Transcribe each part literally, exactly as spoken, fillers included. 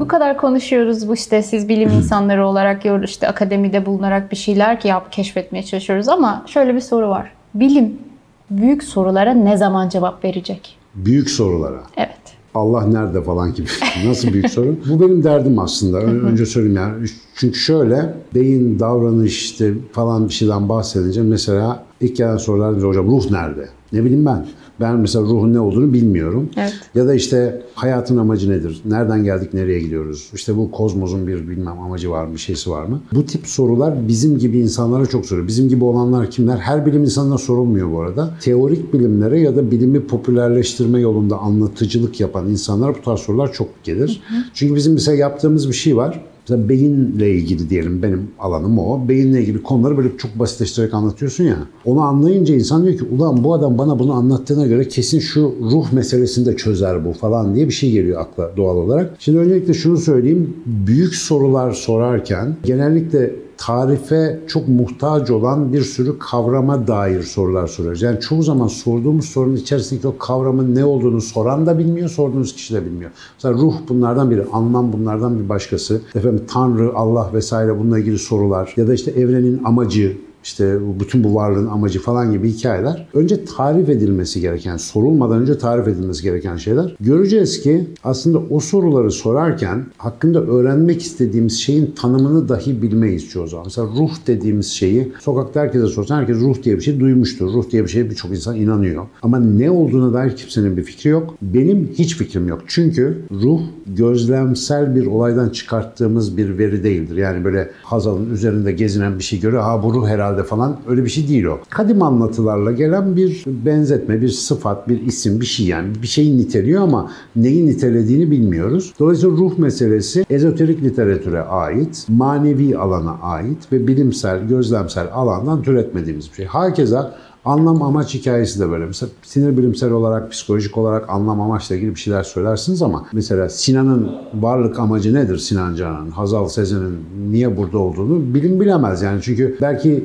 Bu kadar konuşuyoruz, bu işte siz bilim insanları olarak işte akademide bulunarak bir şeyler ki yap keşfetmeye çalışıyoruz ama şöyle bir soru var. Bilim büyük sorulara ne zaman cevap verecek? Büyük sorulara? Evet. Allah nerede falan gibi. Nasıl büyük soru? Bu benim derdim aslında. Önce söyleyeyim yani. Çünkü şöyle beyin davranış işte falan bir şeyden bahsedince mesela ilk gelen sorular bize hocam ruh nerede? Ne bileyim ben. Ben mesela ruhun ne olduğunu bilmiyorum. Evet. Ya da işte hayatın amacı nedir? Nereden geldik, nereye gidiyoruz? İşte bu kozmosun bir bilmem amacı var mı, şeysi var mı? Bu tip sorular bizim gibi insanlara çok soruyor. Bizim gibi olanlar kimler? Her bilim insanına sorulmuyor bu arada. Teorik bilimlere ya da bilimi popülerleştirme yolunda anlatıcılık yapan insanlara bu tarz sorular çok gelir. Hı hı. Çünkü bizim mesela yaptığımız bir şey var. Mesela beyinle ilgili diyelim, benim alanım o. Beyinle ilgili konuları böyle çok basitleştirerek anlatıyorsun ya. Onu anlayınca insan diyor ki ulan bu adam bana bunu anlattığına göre kesin şu ruh meselesini de çözer bu falan diye bir şey geliyor akla doğal olarak. Şimdi öncelikle şunu söyleyeyim. Büyük sorular sorarken genellikle tarife çok muhtaç olan bir sürü kavrama dair sorular soruyoruz. Yani çoğu zaman sorduğumuz sorunun içerisindeki o kavramın ne olduğunu soran da bilmiyor, sorduğunuz kişi de bilmiyor. Mesela ruh bunlardan biri, anlam bunlardan bir başkası. Efendim Tanrı, Allah vesaire bununla ilgili sorular ya da işte evrenin amacı, işte bütün bu varlığın amacı falan gibi hikayeler. Önce tarif edilmesi gereken, sorulmadan önce tarif edilmesi gereken şeyler. Göreceğiz ki aslında o soruları sorarken hakkında öğrenmek istediğimiz şeyin tanımını dahi bilmeyiz çoğu zaman. Mesela ruh dediğimiz şeyi sokakta herkese sorsan herkes ruh diye bir şey duymuştur. Ruh diye bir şeye birçok insan inanıyor. Ama ne olduğuna dair kimsenin bir fikri yok. Benim hiç fikrim yok. Çünkü ruh gözlemsel bir olaydan çıkarttığımız bir veri değildir. Yani böyle Hazal'ın üzerinde gezinen bir şey görüyor. Ha bu ruh herhalde falan, öyle bir şey değil o. Kadim anlatılarla gelen bir benzetme, bir sıfat, bir isim, bir şey yani. Bir şeyi niteliyor ama neyi nitelediğini bilmiyoruz. Dolayısıyla ruh meselesi ezoterik literatüre ait, manevi alana ait ve bilimsel, gözlemsel alandan türetmediğimiz bir şey. Hakeza anlam amaç hikayesi de böyle. Mesela sinir bilimsel olarak, psikolojik olarak anlam amaçla ilgili bir şeyler söylersiniz ama mesela Sinan'ın varlık amacı nedir? Sinan Canan'ın, Hazal Sezen'in niye burada olduğunu bilim bilemez yani. Çünkü belki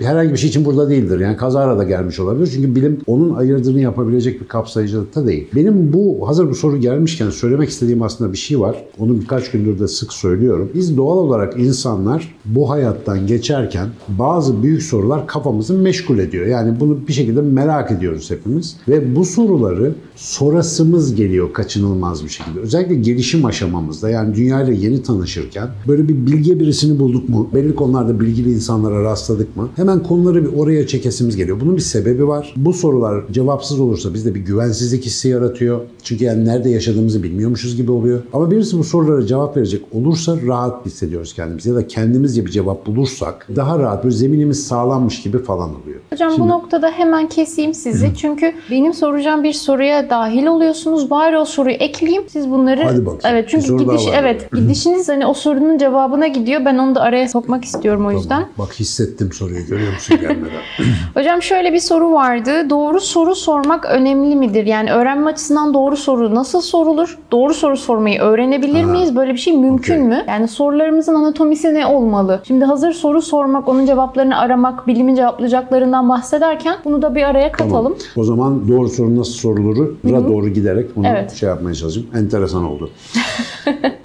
herhangi bir şey için burada değildir. Yani kazara da gelmiş olabilir. Çünkü bilim onun ayırdığını yapabilecek bir kapsayıcılıkta değil. Benim bu hazır bu soru gelmişken söylemek istediğim aslında bir şey var. Onu birkaç gündür de sık söylüyorum. Biz doğal olarak insanlar bu hayattan geçerken bazı büyük sorular kafamızı meşgul ediyor. Yani Yani bunu bir şekilde merak ediyoruz hepimiz. Ve bu soruları sorasımız geliyor kaçınılmaz bir şekilde. Özellikle gelişim aşamamızda yani dünyayla yeni tanışırken böyle bir bilge birisini bulduk mu? Belli konularda bilgili insanlara rastladık mı? Hemen konuları bir oraya çekesimiz geliyor. Bunun bir sebebi var. Bu sorular cevapsız olursa bizde bir güvensizlik hissi yaratıyor. Çünkü yani nerede yaşadığımızı bilmiyormuşuz gibi oluyor. Ama birisi bu sorulara cevap verecek olursa rahat hissediyoruz kendimizi. Ya da kendimizce bir cevap bulursak daha rahat, böyle zeminimiz sağlanmış gibi falan oluyor. Hocam Şimdi, bu noktada hemen keseyim sizi. Hı. Çünkü benim soracağım bir soruya dahil oluyorsunuz. Bari o soruyu ekleyeyim. Siz bunları Hadi bak, Evet çünkü gidiş evet böyle. gidişiniz hani o sorunun cevabına gidiyor. Ben onu da araya sokmak istiyorum o yüzden. Tamam. Bak hissettim soruyu. Görüyor musun gelmeden? Hocam şöyle bir soru vardı. Doğru soru sormak önemli midir? Yani öğrenme açısından doğru soru nasıl sorulur? Doğru soru sormayı öğrenebilir Aha. miyiz? Böyle bir şey mümkün okay. mü? Yani sorularımızın anatomisi ne olmalı? Şimdi hazır soru sormak, onun cevaplarını aramak, bilimin cevaplayacaklarından bahsediyoruz derken bunu da bir araya katalım. Tamam. O zaman doğru soru nasıl sorulur'a doğru giderek bunu evet. şey yapmaya çalışayım. Enteresan oldu.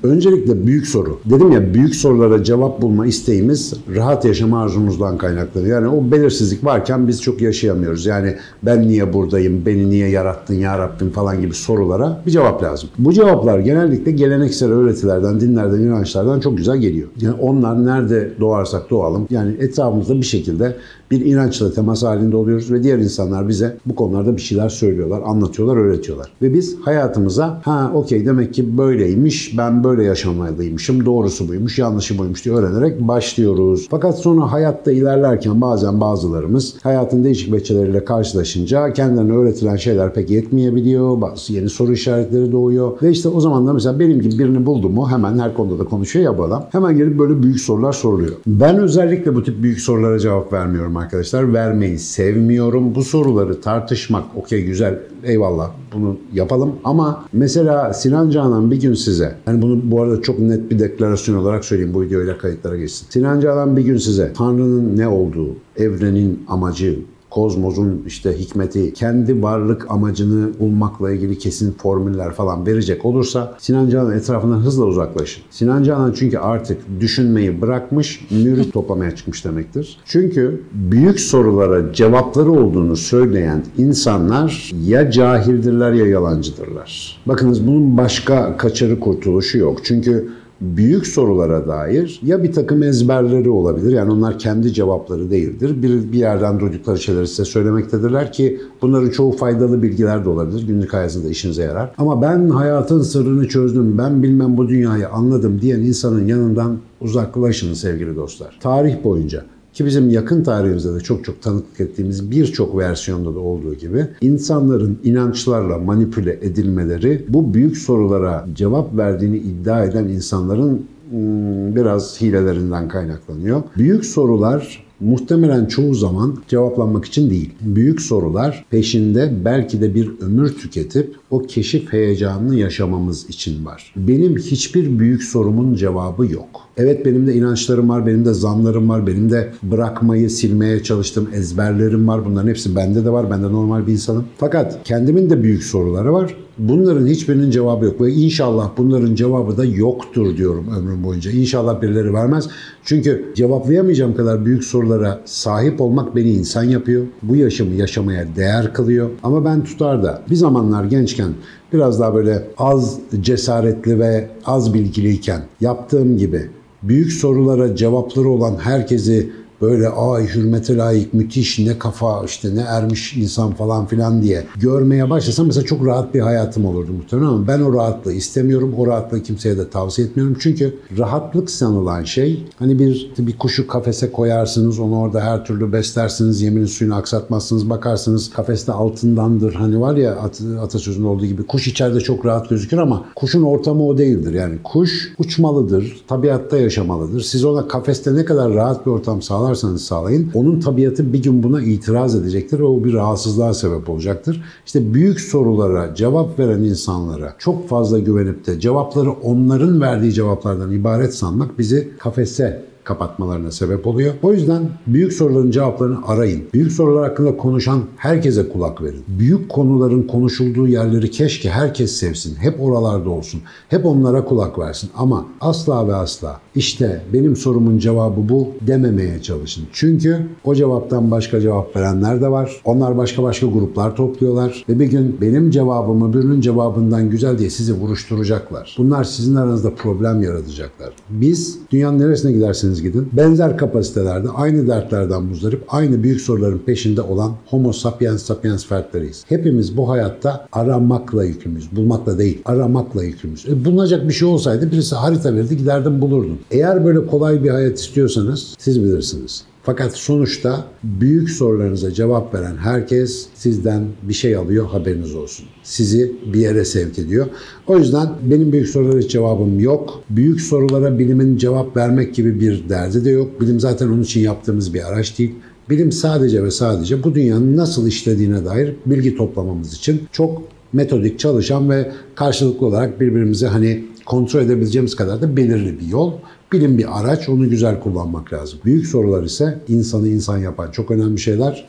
Öncelikle büyük soru. Dedim ya, büyük sorulara cevap bulma isteğimiz rahat yaşama arzumuzdan kaynaklanıyor. Yani o belirsizlik varken biz çok yaşayamıyoruz. Yani ben niye buradayım, beni niye yarattın, ya Rabbim falan gibi sorulara bir cevap lazım. Bu cevaplar genellikle geleneksel öğretilerden, dinlerden, inançlardan çok güzel geliyor. Yani onlar nerede doğarsak doğalım. Yani etrafımızda bir şekilde bir inançla temas halinde oluyoruz ve diğer insanlar bize bu konularda bir şeyler söylüyorlar, anlatıyorlar, öğretiyorlar. Ve biz hayatımıza ha okey demek ki böyleymiş, ben böyle yaşamalıymışım, doğrusu buymuş, yanlışı buymuş diye öğrenerek başlıyoruz. Fakat sonra hayatta ilerlerken bazen bazılarımız hayatın değişik veçeleriyle karşılaşınca kendilerine öğretilen şeyler pek yetmeyebiliyor. Bazı yeni soru işaretleri doğuyor. Ve işte o zaman da mesela benim gibi birini buldu mu hemen her konuda da konuşuyor ya bu adam. Hemen gelip böyle büyük sorular soruluyor. Ben özellikle bu tip büyük sorulara cevap vermiyorum arkadaşlar. Vermeyi sevmiyorum. Bu soruları tartışmak okey güzel, eyvallah bunu yapalım ama mesela Sinan Canan bir gün size, yani bunu bu arada çok net bir deklarasyon olarak söyleyeyim, bu videoyla kayıtlara geçsin. Sinan Canan bir gün size Tanrı'nın ne olduğu, evrenin amacı, kozmosun işte hikmeti, kendi varlık amacını bulmakla ilgili kesin formüller falan verecek olursa Sinan Canan'ın etrafından hızla uzaklaşın. Sinan Canan çünkü artık düşünmeyi bırakmış, mürit toplamaya çıkmış demektir. Çünkü büyük sorulara cevapları olduğunu söyleyen insanlar ya cahildirler ya yalancıdırlar. Bakınız bunun başka kaçarı kurtuluşu yok. Çünkü büyük sorulara dair ya bir takım ezberleri olabilir, yani onlar kendi cevapları değildir. Bir, bir yerden duydukları şeyleri size söylemektedirler ki bunların çoğu faydalı bilgiler de olabilir. Günlük hayatınızda işinize yarar. Ama ben hayatın sırrını çözdüm, ben bilmem bu dünyayı anladım diyen insanın yanından uzaklaşın sevgili dostlar. Tarih boyunca ki bizim yakın tarihimizde de çok çok tanıklık ettiğimiz birçok versiyonda da olduğu gibi insanların inançlarla manipüle edilmeleri bu büyük sorulara cevap verdiğini iddia eden insanların hmm, biraz hilelerinden kaynaklanıyor. Büyük sorular muhtemelen çoğu zaman cevaplanmak için değil. Büyük sorular peşinde belki de bir ömür tüketip o keşif heyecanını yaşamamız için var. Benim hiçbir büyük sorumun cevabı yok. Evet benim de inançlarım var, benim de zanlarım var, benim de bırakmayı, silmeye çalıştığım ezberlerim var. Bunların hepsi bende de var, ben de normal bir insanım. Fakat kendimin de büyük soruları var. Bunların hiçbirinin cevabı yok ve inşallah bunların cevabı da yoktur diyorum ömrüm boyunca. İnşallah birileri vermez. Çünkü cevaplayamayacağım kadar büyük sorulara sahip olmak beni insan yapıyor. Bu yaşamı yaşamaya değer kılıyor. Ama ben tutar da bir zamanlar gençken biraz daha böyle az cesaretli ve az bilgiliyken yaptığım gibi büyük sorulara cevapları olan herkesi böyle ay hürmete layık, müthiş, ne kafa işte ne ermiş insan falan filan diye görmeye başlasam mesela çok rahat bir hayatım olurdu muhtemelen, ama ben o rahatlığı istemiyorum. O rahatlığı kimseye de tavsiye etmiyorum. Çünkü rahatlık sanılan şey hani bir, bir kuşu kafese koyarsınız, onu orada her türlü beslersiniz, yeminin suyunu aksatmazsınız, bakarsınız kafeste altındandır. Hani var ya at, atasözünde olduğu gibi kuş içeride çok rahat gözükür ama kuşun ortamı o değildir. Yani kuş uçmalıdır, tabiatta yaşamalıdır. Siz ona kafeste ne kadar rahat bir ortam sağlarsınız sağlayın. Onun tabiatı bir gün buna itiraz edecektir ve o bir rahatsızlığa sebep olacaktır. İşte büyük sorulara cevap veren insanlara çok fazla güvenip de cevapları onların verdiği cevaplardan ibaret sanmak bizi kafese kapatmalarına sebep oluyor. O yüzden büyük soruların cevaplarını arayın. Büyük sorular hakkında konuşan herkese kulak verin. Büyük konuların konuşulduğu yerleri keşke herkes sevsin. Hep oralarda olsun. Hep onlara kulak versin. Ama asla ve asla işte benim sorumun cevabı bu dememeye çalışın. Çünkü o cevaptan başka cevap verenler de var. Onlar başka başka gruplar topluyorlar. Ve bir gün benim cevabımı birinin cevabından güzel diye sizi vuruşturacaklar. Bunlar sizin aranızda problem yaratacaklar. Biz dünyanın neresine giderseniz gidin, benzer kapasitelerde, aynı dertlerden muzdarip, aynı büyük soruların peşinde olan homo sapiens sapiens fertleriyiz. Hepimiz bu hayatta aramakla yükümüz, bulmakla değil, aramakla yükümüz. E, bulunacak bir şey olsaydı birisi harita verdi, giderdim bulurdum. Eğer böyle kolay bir hayat istiyorsanız siz bilirsiniz. Fakat sonuçta büyük sorularınıza cevap veren herkes sizden bir şey alıyor, haberiniz olsun. Sizi bir yere sevk ediyor. O yüzden benim büyük sorulara hiç cevabım yok. Büyük sorulara bilimin cevap vermek gibi bir derdi de yok. Bilim zaten onun için yaptığımız bir araç değil. Bilim sadece ve sadece bu dünyanın nasıl işlediğine dair bilgi toplamamız için çok metodik çalışan ve karşılıklı olarak birbirimizi hani kontrol edebileceğimiz kadar da belirli bir yol. Bilim bir araç, onu güzel kullanmak lazım. Büyük sorular ise insanı insan yapan çok önemli şeyler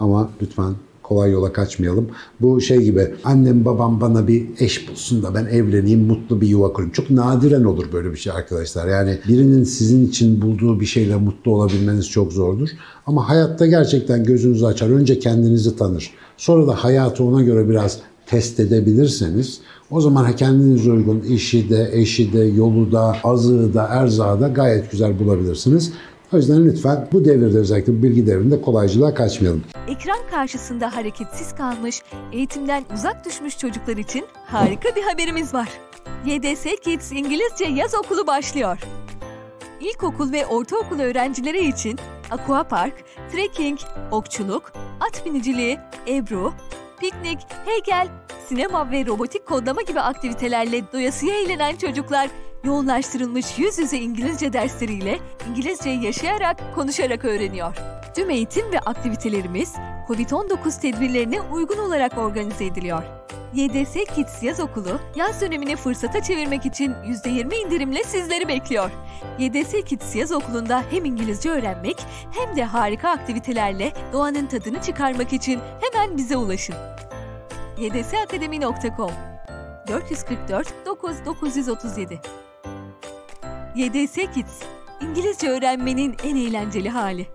ama lütfen kolay yola kaçmayalım. Bu şey gibi annem babam bana bir eş bulsun da ben evleneyim, mutlu bir yuva kurayım. Çok nadiren olur böyle bir şey arkadaşlar. Yani birinin sizin için bulduğu bir şeyle mutlu olabilmeniz çok zordur. Ama hayatta gerçekten gözünüzü açar, önce kendinizi tanır. Sonra da hayatı ona göre biraz test edebilirseniz o zaman kendinize uygun işi de, eşi de, yolu da, azığı da, erzağı da gayet güzel bulabilirsiniz. O yüzden lütfen bu devirde, özellikle bu bilgi devrinde kolaycılığa kaçmayalım. Ekran karşısında hareketsiz kalmış, eğitimden uzak düşmüş çocuklar için harika bir haberimiz var. Y D S Kids İngilizce Yaz Okulu başlıyor. İlkokul ve ortaokul öğrencileri için aquapark, trekking, okçuluk, at biniciliği, ebru, piknik, heykel, sinema ve robotik kodlama gibi aktivitelerle doyasıya eğlenen çocuklar, yoğunlaştırılmış yüz yüze İngilizce dersleriyle İngilizceyi yaşayarak, konuşarak öğreniyor. Tüm eğitim ve aktivitelerimiz kovid on dokuz tedbirlerine uygun olarak organize ediliyor. Y D S Kids Yaz Okulu, yaz dönemini fırsata çevirmek için yüzde yirmi indirimle sizleri bekliyor. Y D S Kids Yaz Okulu'nda hem İngilizce öğrenmek hem de harika aktivitelerle doğanın tadını çıkarmak için hemen bize ulaşın. y d s akademi nokta com dört yüz kırk dört dokuz bin dokuz yüz otuz yedi Y D S Kids, İngilizce öğrenmenin en eğlenceli hali.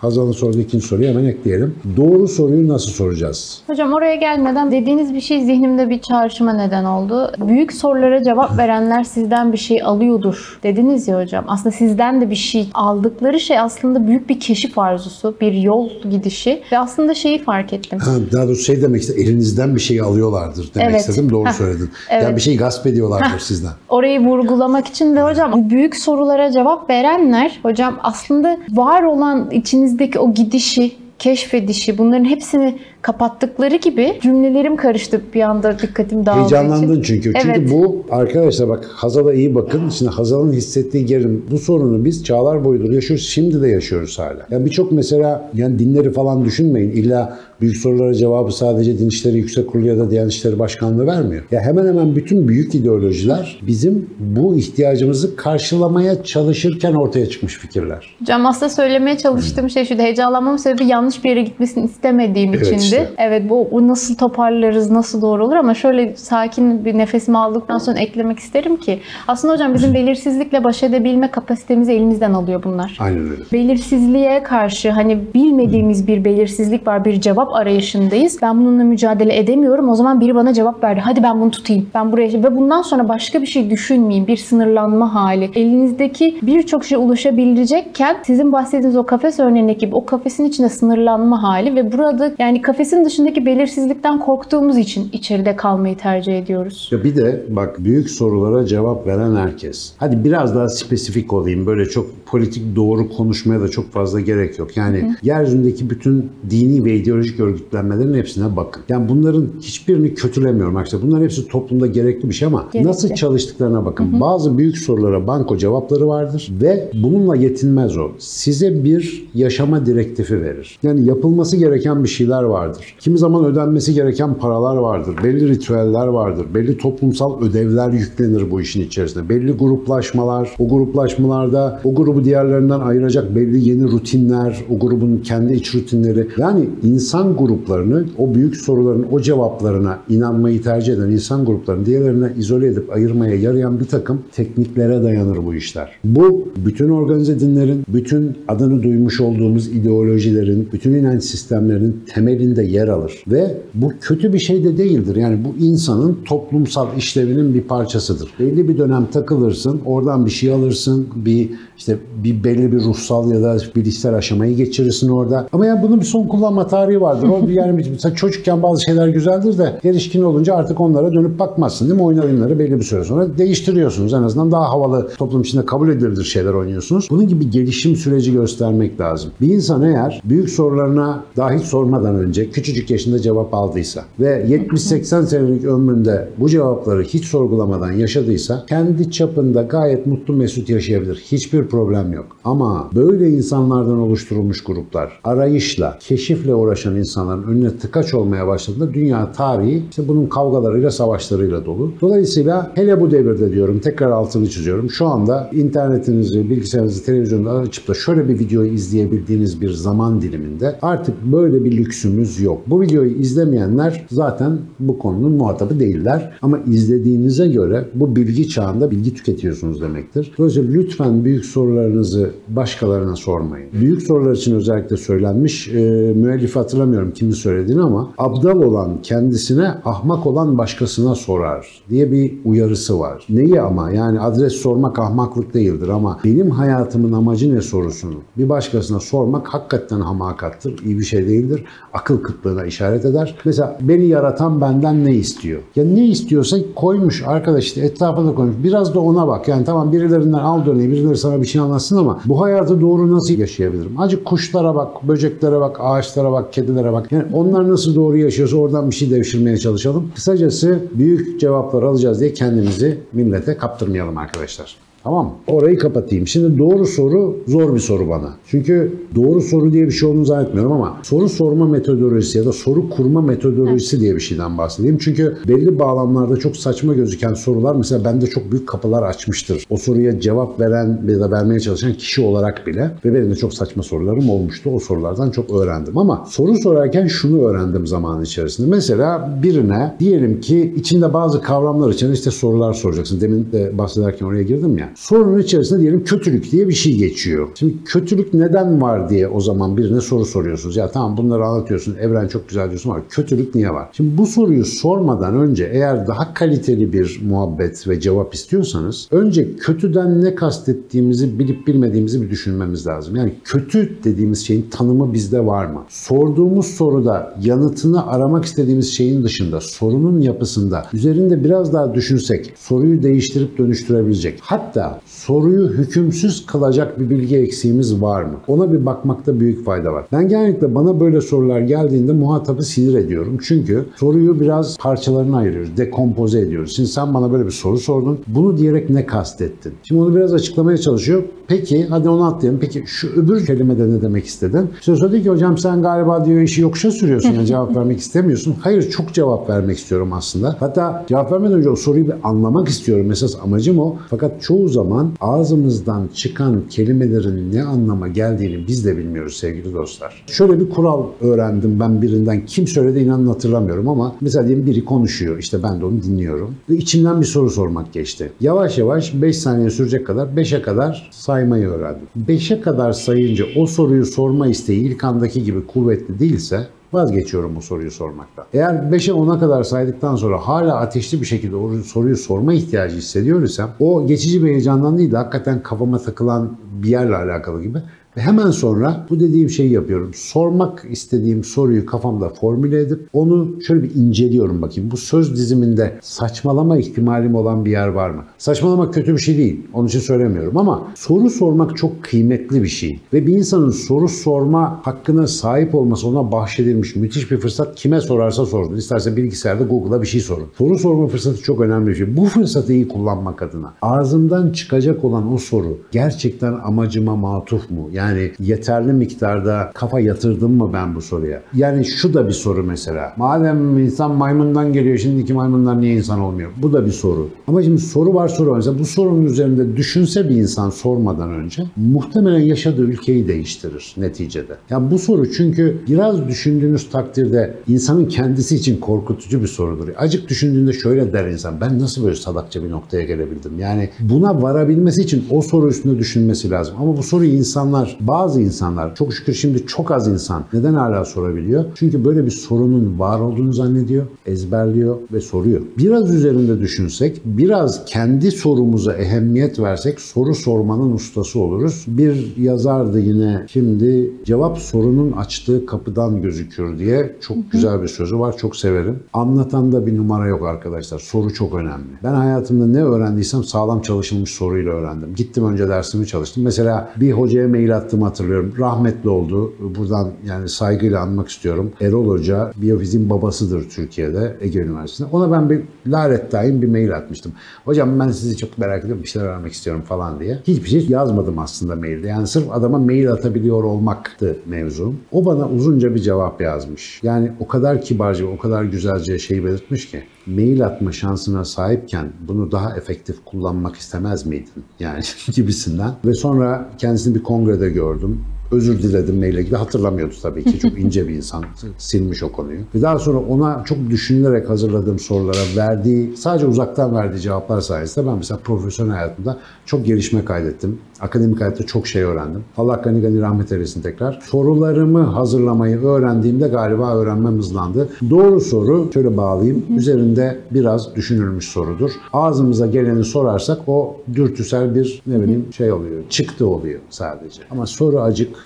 Hazal'ın sorduğu ikinci soruyu hemen ekleyelim. Doğru soruyu nasıl soracağız? Hocam oraya gelmeden dediğiniz bir şey zihnimde bir çağrışıma neden oldu. Büyük sorulara cevap verenler sizden bir şey alıyordur dediniz ya hocam. Aslında sizden de bir şey aldıkları şey aslında büyük bir keşif arzusu, bir yol gidişi ve aslında şeyi fark ettim. Ha, daha doğrusu şey demek istedim, elinizden bir şey alıyorlardır demek evet. istedim. Doğru söyledin. Evet. Yani bir şey gasp ediyorlardır sizden. Orayı vurgulamak için de hocam büyük sorulara cevap verenler hocam aslında var olan içiniz bizdeki o gidişi, keşfedişi, bunların hepsini kapattıkları gibi cümlelerim karıştı bir anda, dikkatim dağıldı. Heyecanlandın çünkü. Evet. Çünkü bu arkadaşlar bak Hazal'a iyi bakın. Şimdi Hazal'ın hissettiği gerilim. Bu sorunu biz çağlar boyudur yaşıyoruz. Şimdi de yaşıyoruz hala. Yani birçok mesela yani dinleri falan düşünmeyin. İlla büyük sorulara cevabı sadece Din İşleri Yüksek Kurulu ya da Diyanet İşleri Başkanlığı vermiyor. Ya hemen hemen bütün büyük ideolojiler bizim bu ihtiyacımızı karşılamaya çalışırken ortaya çıkmış fikirler. Hocam aslında söylemeye çalıştığım hmm. şey şu, heyecanlanmamın sebebi yanlış bir yere gitmesini istemediğim evet, içindi. Işte. Evet bu, bu nasıl toparlarız, nasıl doğru olur ama şöyle sakin bir nefesimi aldıktan sonra eklemek isterim ki aslında hocam bizim belirsizlikle baş edebilme kapasitemizi elimizden alıyor bunlar. Aynen öyle. Belirsizliğe karşı hani bilmediğimiz hmm. bir belirsizlik var, bir cevap arayışındayız. Ben bununla mücadele edemiyorum. O zaman biri bana cevap verdi. Hadi ben bunu tutayım. Ben buraya ve bundan sonra başka bir şey düşünmeyeyim. Bir sınırlanma hali. Elinizdeki birçok şeye ulaşabilecekken sizin bahsettiğiniz o kafes örneğindeki gibi o kafesin içinde sınırlanma hali ve burada yani kafesin dışındaki belirsizlikten korktuğumuz için içeride kalmayı tercih ediyoruz. Ya bir de bak büyük sorulara cevap veren herkes. Hadi biraz daha spesifik olayım. Böyle çok politik doğru konuşmaya da çok fazla gerek yok. Yani Hı. yeryüzündeki bütün dini ve ideolojik örgütlenmelerin hepsine bakın. Yani bunların hiçbirini kötülemiyorum arkadaşlar. Bunların hepsi toplumda gerekli bir şey ama gerekli. Nasıl çalıştıklarına bakın. Hı hı. Bazı büyük sorulara banko cevapları vardır ve bununla yetinmez o. Size bir yaşama direktifi verir. Yani yapılması gereken bir şeyler vardır. Kimi zaman ödenmesi gereken paralar vardır. Belli ritüeller vardır. Belli toplumsal ödevler yüklenir bu işin içerisinde. Belli gruplaşmalar, o gruplaşmalarda o grubu diğerlerinden ayıracak belli yeni rutinler, o grubun kendi iç rutinleri. Yani insan gruplarını, o büyük soruların o cevaplarına inanmayı tercih eden insan gruplarını diğerlerine izole edip ayırmaya yarayan bir takım tekniklere dayanır bu işler. Bu bütün organize dinlerin, bütün adını duymuş olduğumuz ideolojilerin, bütün inanç sistemlerinin temelinde yer alır. Ve bu kötü bir şey de değildir. Yani bu insanın toplumsal işlevinin bir parçasıdır. Belli bir dönem takılırsın, oradan bir şey alırsın, bir işte bir belli bir ruhsal ya da bilişsel aşamayı geçirirsin orada. Ama yani bunun bir son kullanma tarihi vardır. Yani çocukken bazı şeyler güzeldir de erişkin olunca artık onlara dönüp bakmazsın değil mi? Oyun oyunları belli bir süre sonra değiştiriyorsunuz. En azından daha havalı, toplum içinde kabul edilebilir şeyler oynuyorsunuz. Bunun gibi gelişim süreci göstermek lazım. Bir insan eğer büyük sorularına daha hiç sormadan önce küçücük yaşında cevap aldıysa ve yetmiş seksen senelik ömründe bu cevapları hiç sorgulamadan yaşadıysa kendi çapında gayet mutlu mesut yaşayabilir. Hiçbir problem yok. Ama böyle insanlardan oluşturulmuş gruplar arayışla, keşifle uğraşan insanlar insanların önüne tıkaç olmaya başladığında dünya tarihi işte bunun kavgalarıyla, savaşlarıyla dolu. Dolayısıyla hele bu devirde diyorum, tekrar altını çiziyorum. Şu anda internetinizi, bilgisayarınızı, televizyonunuzu açıp da şöyle bir videoyu izleyebildiğiniz bir zaman diliminde artık böyle bir lüksümüz yok. Bu videoyu izlemeyenler zaten bu konunun muhatabı değiller. Ama izlediğinize göre bu bilgi çağında bilgi tüketiyorsunuz demektir. Dolayısıyla lütfen büyük sorularınızı başkalarına sormayın. Büyük sorular için özellikle söylenmiş, e, müellifi hatırlamıyorum kimin söylediğini ama abdal olan kendisine, ahmak olan başkasına sorar diye bir uyarısı var. Neyi ama? Yani adres sormak ahmaklık değildir ama benim hayatımın amacı ne sorusunu bir başkasına sormak hakikaten hamakattır. İyi bir şey değildir. Akıl kıtlığına işaret eder. Mesela beni yaratan benden ne istiyor? Ya ne istiyorsa koymuş arkadaş, işte etrafına koymuş. Biraz da ona bak. Yani tamam birilerinden al döneyi, birileri sana bir şey anlatsın ama bu hayatı doğru nasıl yaşayabilirim? Acık kuşlara bak, böceklere bak, ağaçlara bak, kedilere bak. Yani onlar nasıl doğru yaşıyorsa oradan bir şey devşirmeye çalışalım. Kısacası büyük cevaplar alacağız diye kendimizi millete kaptırmayalım arkadaşlar. Tamam mı? Orayı kapatayım. Şimdi doğru soru zor bir soru bana. Çünkü doğru soru diye bir şey olduğunu zannetmiyorum ama soru sorma metodolojisi ya da soru kurma metodolojisi evet. diye bir şeyden bahsedeyim. Çünkü belli bağlamlarda çok saçma gözüken sorular mesela bende çok büyük kapılar açmıştır. O soruya cevap veren ya da vermeye çalışan kişi olarak bile ve benim de çok saçma sorularım olmuştu. O sorulardan çok öğrendim ama soru sorarken şunu öğrendim zaman içerisinde. Mesela birine diyelim ki içinde bazı kavramlar için işte sorular soracaksın. Demin de bahsederken oraya girdim ya. Sorunun içerisinde diyelim kötülük diye bir şey geçiyor. Şimdi kötülük neden var diye o zaman birine soru soruyorsunuz. Ya tamam bunları anlatıyorsun, evren çok güzel diyorsun ama kötülük niye var? Şimdi bu soruyu sormadan önce eğer daha kaliteli bir muhabbet ve cevap istiyorsanız önce kötüden ne kastettiğimizi bilip bilmediğimizi bir düşünmemiz lazım. Yani kötü dediğimiz şeyin tanımı bizde var mı? Sorduğumuz soruda yanıtını aramak istediğimiz şeyin dışında sorunun yapısında üzerinde biraz daha düşünsek soruyu değiştirip dönüştürebilecek. Hatta soruyu hükümsüz kılacak bir bilgi eksiğimiz var mı? Ona bir bakmakta büyük fayda var. Ben genellikle bana böyle sorular geldiğinde muhatabı sinir ediyorum. Çünkü soruyu biraz parçalarına ayırıyoruz, dekompoze ediyoruz. Şimdi sen bana böyle bir soru sordun, bunu diyerek ne kastettin? Şimdi onu biraz açıklamaya çalışıyor. Peki, hadi onu atlayalım. Peki şu öbür kelimede ne demek istedin? Şimdi söyledi ki hocam sen galiba diyor işi yokuşa sürüyorsun ya cevap vermek istemiyorsun. Hayır, çok cevap vermek istiyorum aslında. Hatta cevap vermeden önce o soruyu bir anlamak istiyorum. Esas amacım o. Fakat çoğu zaman ağzımızdan çıkan kelimelerin ne anlama geldiğini biz de bilmiyoruz sevgili dostlar. Şöyle bir kural öğrendim ben birinden. Kim söyledi inanın hatırlamıyorum ama mesela diyelim biri konuşuyor. İşte ben de onu dinliyorum. Ve içimden bir soru sormak geçti. Yavaş yavaş beş saniye sürecek kadar beşe kadar saymayı öğrendim. beşe kadar sayınca o soruyu sorma isteği ilk andaki gibi kuvvetli değilse vazgeçiyorum bu soruyu sormaktan. Eğer beşe ona kadar saydıktan sonra hala ateşli bir şekilde o soruyu sorma ihtiyacı hissediyorsam o geçici bir heyecandan değil de hakikaten kafama takılan bir yerle alakalı gibi. Ve hemen sonra bu dediğim şeyi yapıyorum. Sormak istediğim soruyu kafamda formüle edip onu şöyle bir inceliyorum bakayım. Bu söz diziminde saçmalama ihtimalim olan bir yer var mı? Saçmalamak kötü bir şey değil. Onun için söylemiyorum ama soru sormak çok kıymetli bir şey. Ve bir insanın soru sorma hakkına sahip olması ona bahşedilmiş müthiş bir fırsat. Kime sorarsa sorsun. İsterse bilgisayarda Google'a bir şey sorun. Soru sorma fırsatı çok önemli bir şey. Bu fırsatı iyi kullanmak adına ağzımdan çıkacak olan o soru gerçekten amacıma matuf mu? Yani Yani yeterli miktarda kafa yatırdım mı ben bu soruya? Yani şu da bir soru mesela. Madem insan maymundan geliyor, şimdiki maymunlar niye insan olmuyor? Bu da bir soru. Ama şimdi soru var soru var. Mesela bu sorunun üzerinde düşünse bir insan sormadan önce muhtemelen yaşadığı ülkeyi değiştirir neticede. Yani bu soru çünkü biraz düşündüğünüz takdirde insanın kendisi için korkutucu bir sorudur. Acık düşündüğünde şöyle der insan. Ben nasıl böyle salakça bir noktaya gelebildim? Yani buna varabilmesi için o soru üstünde düşünmesi lazım. Ama bu soruyu insanlar Bazı insanlar, çok şükür şimdi çok az insan neden hala sorabiliyor? Çünkü böyle bir sorunun var olduğunu zannediyor, ezberliyor ve soruyor. Biraz üzerinde düşünsek, biraz kendi sorumuza ehemmiyet versek soru sormanın ustası oluruz. Bir yazardı yine şimdi cevap sorunun açtığı kapıdan gözükür diye çok güzel bir sözü var, çok severim. Anlatan da bir numara yok arkadaşlar, soru çok önemli. Ben hayatımda ne öğrendiysem sağlam çalışılmış soruyla öğrendim. Gittim önce dersimi çalıştım. Mesela bir hocaya mail attığımı hatırlıyorum. Rahmetli oldu. Buradan yani saygıyla anmak istiyorum. Erol Hoca biyofiziğin babasıdır Türkiye'de, Ege Üniversitesi'nde. Ona ben bir lanet daim bir mail atmıştım. Hocam ben sizi çok merak ediyorum, bir şeyler öğrenmek istiyorum falan diye. Hiçbir şey yazmadım aslında mailde. Yani sırf adama mail atabiliyor olmaktı mevzum. O bana uzunca bir cevap yazmış. Yani o kadar kibarca, o kadar güzelce şey belirtmiş ki mail atma şansına sahipken bunu daha efektif kullanmak istemez miydin? Yani gibisinden. Ve sonra kendisini bir kongrede gördüm. Özür diledim maille ilgili. Hatırlamıyordu tabii ki. Çok ince bir insan. Silmiş o konuyu. Ve daha sonra ona çok düşünülerek hazırladığım sorulara verdiği, sadece uzaktan verdiği cevaplar sayesinde ben mesela profesyonel hayatımda çok gelişme kaydettim. Akademik hayatta çok şey öğrendim. Allah gani gani rahmet eylesin tekrar. Sorularımı hazırlamayı öğrendiğimde galiba öğrenmem hızlandı. Doğru soru, şöyle bağlayayım, üzerinde biraz düşünülmüş sorudur. Ağzımıza geleni sorarsak o dürtüsel bir ne bileyim şey oluyor, çıktı oluyor sadece. Ama soru acık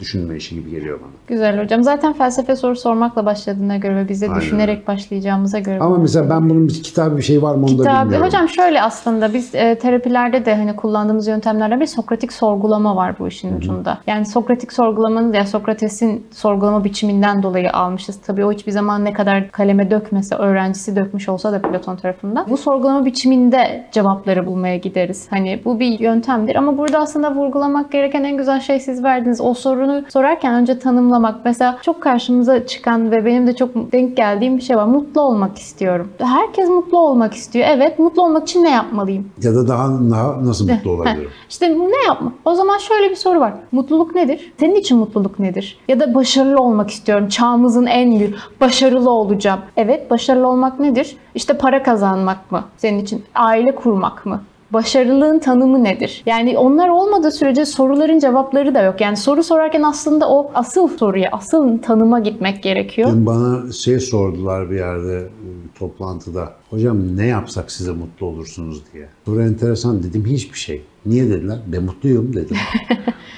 düşünme işi gibi geliyor bana. Güzel hocam. Zaten felsefe soru sormakla başladığına göre ve bize düşünerek başlayacağımıza göre. Ama mesela ben bunun bir kitabı bir şey var mı onu kitabı, da bilmiyorum. Hocam şöyle aslında biz e, terapilerde de hani kullandığımız yöntemlerden bir sokratik sorgulama var bu işin Hı-hı. ucunda. Yani sokratik sorgulamanın ya Sokrates'in sorgulama biçiminden dolayı almışız. Tabii o hiçbir zaman ne kadar kaleme dökmese, öğrencisi dökmüş olsa da Platon tarafından. Bu sorgulama biçiminde cevapları bulmaya gideriz. Hani bu bir yöntemdir ama burada aslında vurgulamak gereken en güzel şey siz verdiniz. O sorunu sorarken önce tanımlamak. Mesela çok karşımıza çıkan ve benim de çok denk geldiğim bir şey var. Mutlu olmak istiyorum. Herkes mutlu olmak istiyor. Evet, mutlu olmak için ne yapmalıyım? Ya da daha, daha nasıl mutlu olabilirim? İşte ne yapma? O zaman şöyle bir soru var. Mutluluk nedir? Senin için mutluluk nedir? Ya da başarılı olmak istiyorum. Çağımızın en iyi başarılı olacağım. Evet, başarılı olmak nedir? İşte para kazanmak mı? Senin için aile kurmak mı? Başarılığın tanımı nedir? Yani onlar olmadığı sürece soruların cevapları da yok. Yani soru sorarken aslında o asıl soruya, asıl tanıma gitmek gerekiyor. Yani bana şey sordular bir yerde, bir toplantıda. Hocam ne yapsak size mutlu olursunuz diye. Soru enteresan dedim, hiçbir şey. Niye dediler? Ben mutluyum dedim.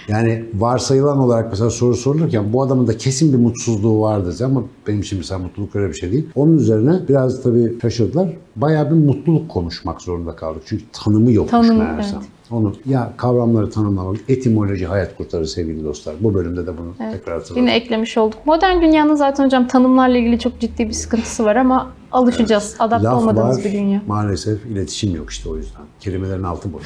Yani varsayılan olarak mesela soru sorulurken bu adamın da kesin bir mutsuzluğu vardır ama benim için mesela mutluluk öyle bir şey değil. Onun üzerine biraz tabii şaşırdılar. Bayağı bir mutluluk konuşmak zorunda kaldık. Çünkü tanımı yokmuş meğersem. Evet. Onu ya kavramları tanımlamak, etimoloji hayat kurtarır sevgili dostlar. Bu bölümde de bunu evet, tekrar hatırladım. Yine eklemiş olduk. Modern dünyanın zaten hocam tanımlarla ilgili çok ciddi bir sıkıntısı var ama alışacağız. Evet. Adapte olmadığımız bir dünya. Maalesef iletişim yok işte o yüzden. Kelimelerin altı boş.